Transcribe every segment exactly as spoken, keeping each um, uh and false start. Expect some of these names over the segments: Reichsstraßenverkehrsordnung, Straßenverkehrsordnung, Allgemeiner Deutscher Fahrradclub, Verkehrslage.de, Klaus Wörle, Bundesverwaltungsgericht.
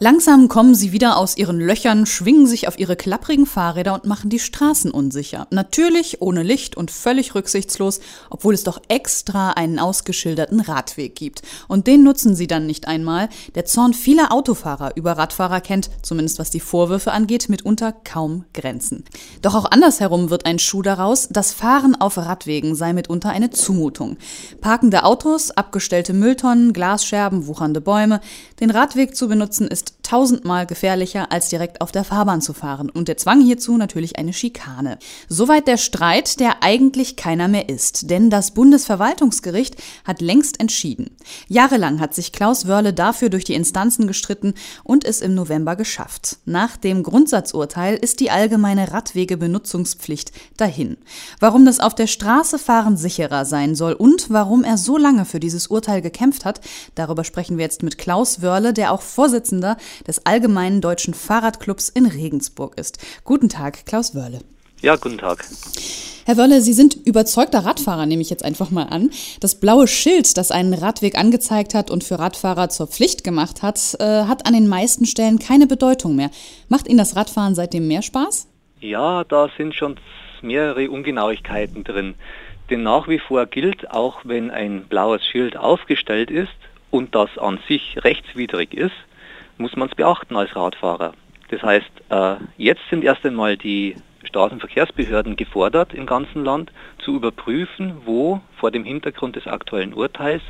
Langsam kommen sie wieder aus ihren Löchern, schwingen sich auf ihre klapprigen Fahrräder und machen die Straßen unsicher. Natürlich ohne Licht und völlig rücksichtslos, obwohl es doch extra einen ausgeschilderten Radweg gibt. Und den nutzen sie dann nicht einmal. Der Zorn vieler Autofahrer über Radfahrer kennt, zumindest was die Vorwürfe angeht, mitunter kaum Grenzen. Doch auch andersherum wird ein Schuh daraus. Das Fahren auf Radwegen sei mitunter eine Zumutung. Parkende Autos, abgestellte Mülltonnen, Glasscherben, wuchernde Bäume. Den Radweg zu benutzen ist tausendmal gefährlicher, als direkt auf der Fahrbahn zu fahren. Und der Zwang hierzu natürlich eine Schikane. Soweit der Streit, der eigentlich keiner mehr ist. Denn das Bundesverwaltungsgericht hat längst entschieden. Jahrelang hat sich Klaus Wörle dafür durch die Instanzen gestritten und es im November geschafft. Nach dem Grundsatzurteil ist die allgemeine Radwegebenutzungspflicht dahin. Warum das auf der Straße fahren sicherer sein soll und warum er so lange für dieses Urteil gekämpft hat, darüber sprechen wir jetzt mit Klaus Wörle, der auch Vorsitzender des Allgemeinen Deutschen Fahrradclubs in Regensburg ist. Guten Tag, Klaus Wörle. Ja, guten Tag. Herr Wörle, Sie sind überzeugter Radfahrer, nehme ich jetzt einfach mal an. Das blaue Schild, das einen Radweg angezeigt hat und für Radfahrer zur Pflicht gemacht hat, äh, hat an den meisten Stellen keine Bedeutung mehr. Macht Ihnen das Radfahren seitdem mehr Spaß? Ja, da sind schon mehrere Ungenauigkeiten drin. Denn nach wie vor gilt, auch wenn ein blaues Schild aufgestellt ist und das an sich rechtswidrig ist, muss man es beachten als Radfahrer. Das heißt, äh, jetzt sind erst einmal die Straßenverkehrsbehörden gefordert, im ganzen Land zu überprüfen, wo vor dem Hintergrund des aktuellen Urteils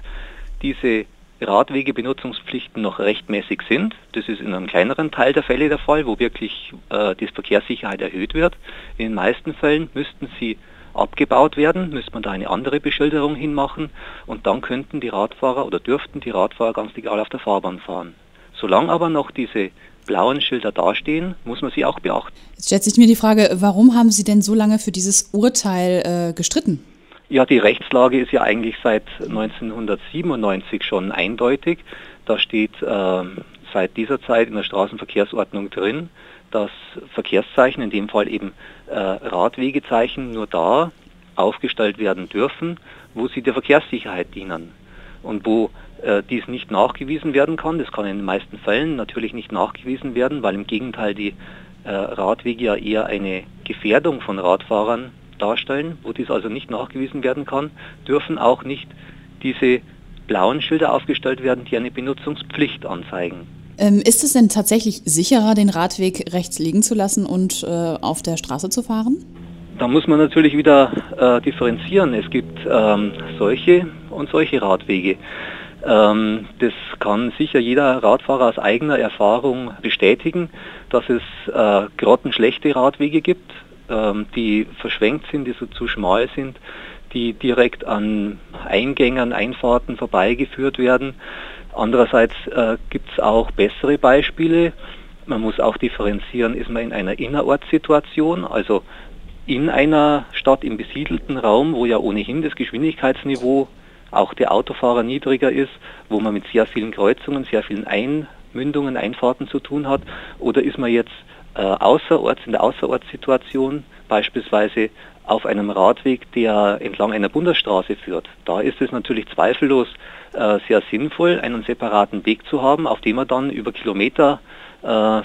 diese Radwegebenutzungspflichten noch rechtmäßig sind. Das ist in einem kleineren Teil der Fälle der Fall, wo wirklich äh, die Verkehrssicherheit erhöht wird. In den meisten Fällen müssten sie abgebaut werden, müsste man da eine andere Beschilderung hinmachen und dann könnten die Radfahrer oder dürften die Radfahrer ganz legal auf der Fahrbahn fahren. Solange aber noch diese blauen Schilder dastehen, muss man sie auch beachten. Jetzt stellt sich mir die Frage, warum haben Sie denn so lange für dieses Urteil äh, gestritten? Ja, die Rechtslage ist ja eigentlich seit neunzehnhundertsiebenundneunzig schon eindeutig. Da steht äh, seit dieser Zeit in der Straßenverkehrsordnung drin, dass Verkehrszeichen, in dem Fall eben äh, Radwegezeichen, nur da aufgestellt werden dürfen, wo sie der Verkehrssicherheit dienen. Und wo äh, dies nicht nachgewiesen werden kann, das kann in den meisten Fällen natürlich nicht nachgewiesen werden, weil im Gegenteil die äh, Radwege ja eher eine Gefährdung von Radfahrern darstellen, wo dies also nicht nachgewiesen werden kann, dürfen auch nicht diese blauen Schilder aufgestellt werden, die eine Benutzungspflicht anzeigen. Ähm, ist es denn tatsächlich sicherer, den Radweg rechts liegen zu lassen und äh, auf der Straße zu fahren? Da muss man natürlich wieder äh, differenzieren. Es gibt ähm, solche und solche Radwege. Ähm, das kann sicher jeder Radfahrer aus eigener Erfahrung bestätigen, dass es äh, grottenschlechte Radwege gibt, ähm, die verschwenkt sind, die so zu schmal sind, die direkt an Eingängen, Einfahrten vorbeigeführt werden. Andererseits äh, gibt es auch bessere Beispiele. Man muss auch differenzieren, ist man in einer Innerortssituation, also in einer Stadt im besiedelten Raum, wo ja ohnehin das Geschwindigkeitsniveau auch der Autofahrer niedriger ist, wo man mit sehr vielen Kreuzungen, sehr vielen Einmündungen, Einfahrten zu tun hat, oder ist man jetzt äh, außerorts, in der Außerortssituation, beispielsweise auf einem Radweg, der entlang einer Bundesstraße führt. Da ist es natürlich zweifellos äh, sehr sinnvoll, einen separaten Weg zu haben, auf dem man dann über Kilometer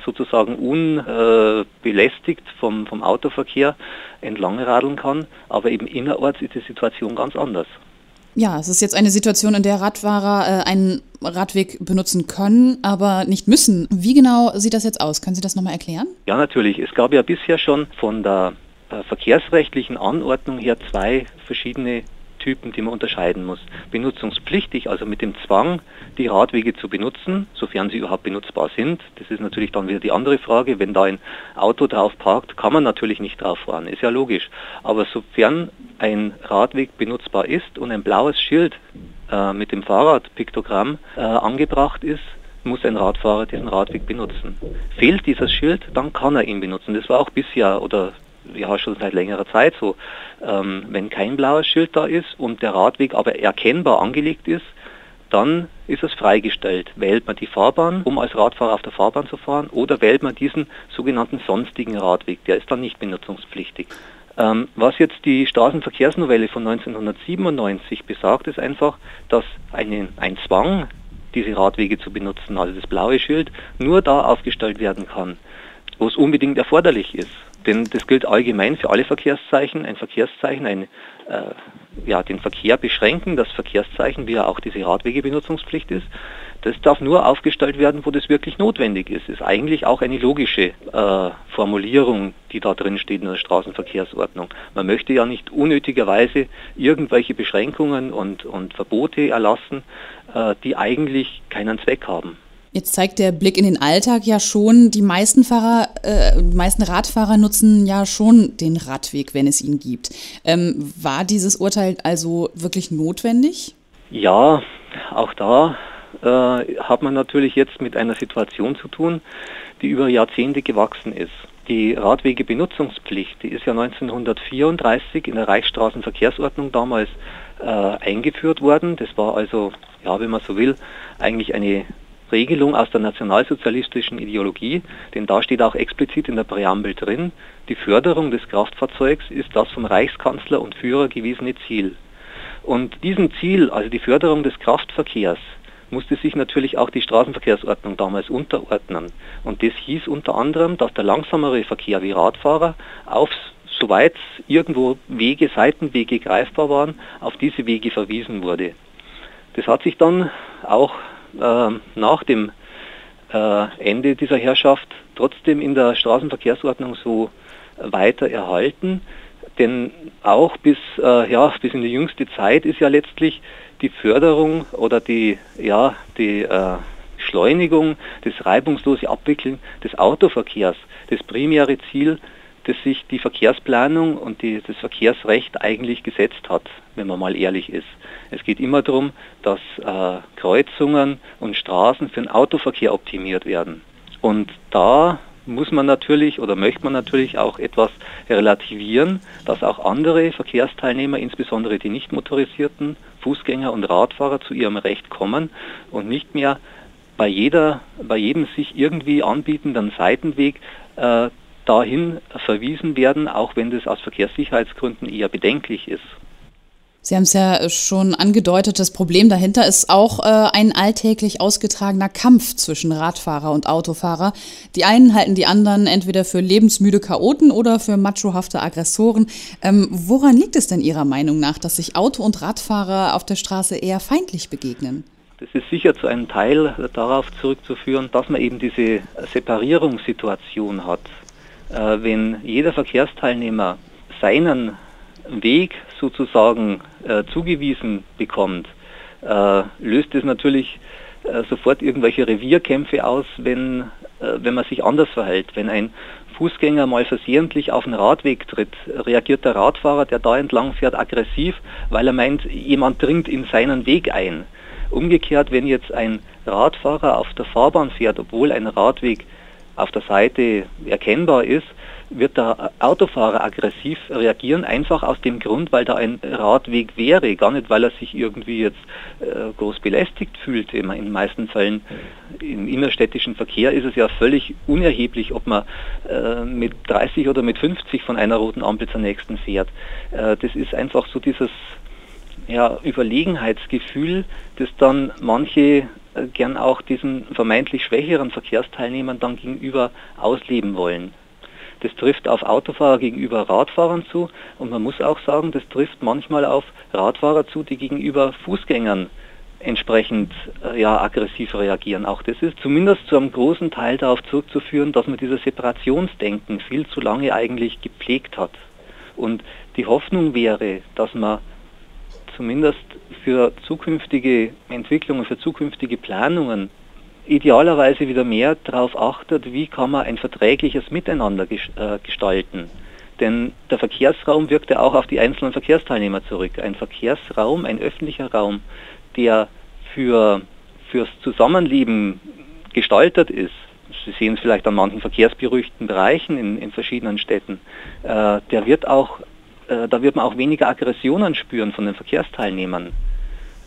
sozusagen unbelästigt äh, vom, vom Autoverkehr entlangradeln kann. Aber eben innerorts ist die Situation ganz anders. Ja, es ist jetzt eine Situation, in der Radfahrer äh, einen Radweg benutzen können, aber nicht müssen. Wie genau sieht das jetzt aus? Können Sie das nochmal erklären? Ja, natürlich. Es gab ja bisher schon von der äh, verkehrsrechtlichen Anordnung her zwei verschiedene Typen, die man unterscheiden muss. Benutzungspflichtig, also mit dem Zwang, die Radwege zu benutzen, sofern sie überhaupt benutzbar sind. Das ist natürlich dann wieder die andere Frage. Wenn da ein Auto drauf parkt, kann man natürlich nicht drauf fahren, ist ja logisch. Aber sofern ein Radweg benutzbar ist und ein blaues Schild äh, mit dem Fahrradpiktogramm äh, angebracht ist, muss ein Radfahrer diesen Radweg benutzen. Fehlt dieses Schild, dann kann er ihn benutzen. Das war auch bisher oder ja schon seit längerer Zeit so. Ähm, wenn kein blaues Schild da ist und der Radweg aber erkennbar angelegt ist, dann ist es freigestellt. Wählt man die Fahrbahn, um als Radfahrer auf der Fahrbahn zu fahren, oder wählt man diesen sogenannten sonstigen Radweg, der ist dann nicht benutzungspflichtig. Ähm, was jetzt die Straßenverkehrsnovelle von neunzehnhundertsiebenundneunzig besagt, ist einfach, dass eine, ein Zwang, diese Radwege zu benutzen, also das blaue Schild, nur da aufgestellt werden kann, wo es unbedingt erforderlich ist. Denn das gilt allgemein für alle Verkehrszeichen. Ein Verkehrszeichen, ein, äh, ja, den Verkehr beschränken, das Verkehrszeichen, wie ja auch diese Radwegebenutzungspflicht ist, das darf nur aufgestellt werden, wo das wirklich notwendig ist. Das ist eigentlich auch eine logische äh, Formulierung, die da drin steht in der Straßenverkehrsordnung. Man möchte ja nicht unnötigerweise irgendwelche Beschränkungen und, und Verbote erlassen, äh, die eigentlich keinen Zweck haben. Jetzt zeigt der Blick in den Alltag ja schon, die meisten Fahrer, äh, die meisten Radfahrer nutzen ja schon den Radweg, wenn es ihn gibt. Ähm, war dieses Urteil also wirklich notwendig? Ja, auch da äh, hat man natürlich jetzt mit einer Situation zu tun, die über Jahrzehnte gewachsen ist. Die Radwegebenutzungspflicht, die ist ja neunzehnhundertvierunddreißig in der Reichsstraßenverkehrsordnung damals äh, eingeführt worden. Das war also, ja, wenn man so will, eigentlich eine Regelung aus der nationalsozialistischen Ideologie, denn da steht auch explizit in der Präambel drin, die Förderung des Kraftfahrzeugs ist das vom Reichskanzler und Führer gewesene Ziel. Und diesem Ziel, also die Förderung des Kraftverkehrs, musste sich natürlich auch die Straßenverkehrsordnung damals unterordnen. Und das hieß unter anderem, dass der langsamere Verkehr wie Radfahrer aufs soweit irgendwo Wege, Seitenwege greifbar waren, auf diese Wege verwiesen wurde. Das hat sich dann auch nach dem Ende dieser Herrschaft trotzdem in der Straßenverkehrsordnung so weiter erhalten. Denn auch bis, ja, bis in die jüngste Zeit ist ja letztlich die Förderung oder die, ja, die Beschleunigung, das reibungslose Abwickeln des Autoverkehrs das primäre Ziel, das sich die Verkehrsplanung und die, das Verkehrsrecht eigentlich gesetzt hat, wenn man mal ehrlich ist. Es geht immer darum, dass äh, Kreuzungen und Straßen für den Autoverkehr optimiert werden. Und da muss man natürlich oder möchte man natürlich auch etwas relativieren, dass auch andere Verkehrsteilnehmer, insbesondere die nicht motorisierten, Fußgänger und Radfahrer zu ihrem Recht kommen und nicht mehr bei, jeder, bei jedem sich irgendwie anbietenden Seitenweg äh, dahin verwiesen werden, auch wenn das aus Verkehrssicherheitsgründen eher bedenklich ist. Sie haben es ja schon angedeutet, das Problem dahinter ist auch äh, ein alltäglich ausgetragener Kampf zwischen Radfahrer und Autofahrer. Die einen halten die anderen entweder für lebensmüde Chaoten oder für machohafte Aggressoren. Ähm, woran liegt es denn Ihrer Meinung nach, dass sich Auto- und Radfahrer auf der Straße eher feindlich begegnen? Das ist sicher zu einem Teil darauf zurückzuführen, dass man eben diese Separierungssituation hat. Wenn jeder Verkehrsteilnehmer seinen Weg sozusagen äh, zugewiesen bekommt, äh, löst es natürlich äh, sofort irgendwelche Revierkämpfe aus, wenn, äh, wenn man sich anders verhält. Wenn ein Fußgänger mal versehentlich auf den Radweg tritt, reagiert der Radfahrer, der da entlang fährt, aggressiv, weil er meint, jemand dringt in seinen Weg ein. Umgekehrt, wenn jetzt ein Radfahrer auf der Fahrbahn fährt, obwohl ein Radweg auf der Seite erkennbar ist, wird der Autofahrer aggressiv reagieren, einfach aus dem Grund, weil da ein Radweg wäre, gar nicht, weil er sich irgendwie jetzt äh, groß belästigt fühlt. In den meisten Fällen im innerstädtischen Verkehr ist es ja völlig unerheblich, ob man äh, mit dreißig oder mit fünfzig von einer roten Ampel zur nächsten fährt. Äh, das ist einfach so dieses ja, Überlegenheitsgefühl, das dann manche gern auch diesen vermeintlich schwächeren Verkehrsteilnehmern dann gegenüber ausleben wollen. Das trifft auf Autofahrer gegenüber Radfahrern zu und man muss auch sagen, das trifft manchmal auf Radfahrer zu, die gegenüber Fußgängern entsprechend ja, aggressiv reagieren. Auch das ist zumindest zu einem großen Teil darauf zurückzuführen, dass man dieses Separationsdenken viel zu lange eigentlich gepflegt hat. Und die Hoffnung wäre, dass man zumindest für zukünftige Entwicklungen, für zukünftige Planungen idealerweise wieder mehr darauf achtet, wie kann man ein verträgliches Miteinander gestalten. Denn der Verkehrsraum wirkt ja auch auf die einzelnen Verkehrsteilnehmer zurück. Ein Verkehrsraum, ein öffentlicher Raum, der für, fürs Zusammenleben gestaltet ist. Sie sehen es vielleicht an manchen verkehrsberuhigten Bereichen in, in verschiedenen Städten. Äh, der wird auch Da wird man auch weniger Aggressionen spüren von den Verkehrsteilnehmern.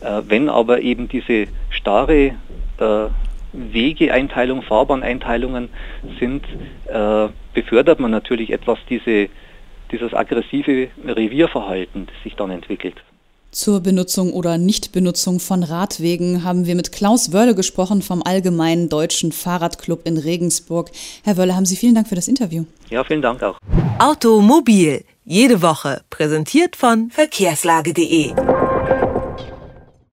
Wenn aber eben diese starre äh, Wegeeinteilung, Fahrbahneinteilungen sind, äh, befördert man natürlich etwas diese, dieses aggressive Revierverhalten, das sich dann entwickelt. Zur Benutzung oder Nichtbenutzung von Radwegen haben wir mit Klaus Wörle gesprochen vom Allgemeinen Deutschen Fahrradclub in Regensburg. Herr Wörle, haben Sie vielen Dank für das Interview. Ja, vielen Dank auch. Automobil, jede Woche, präsentiert von Verkehrslage punkt de.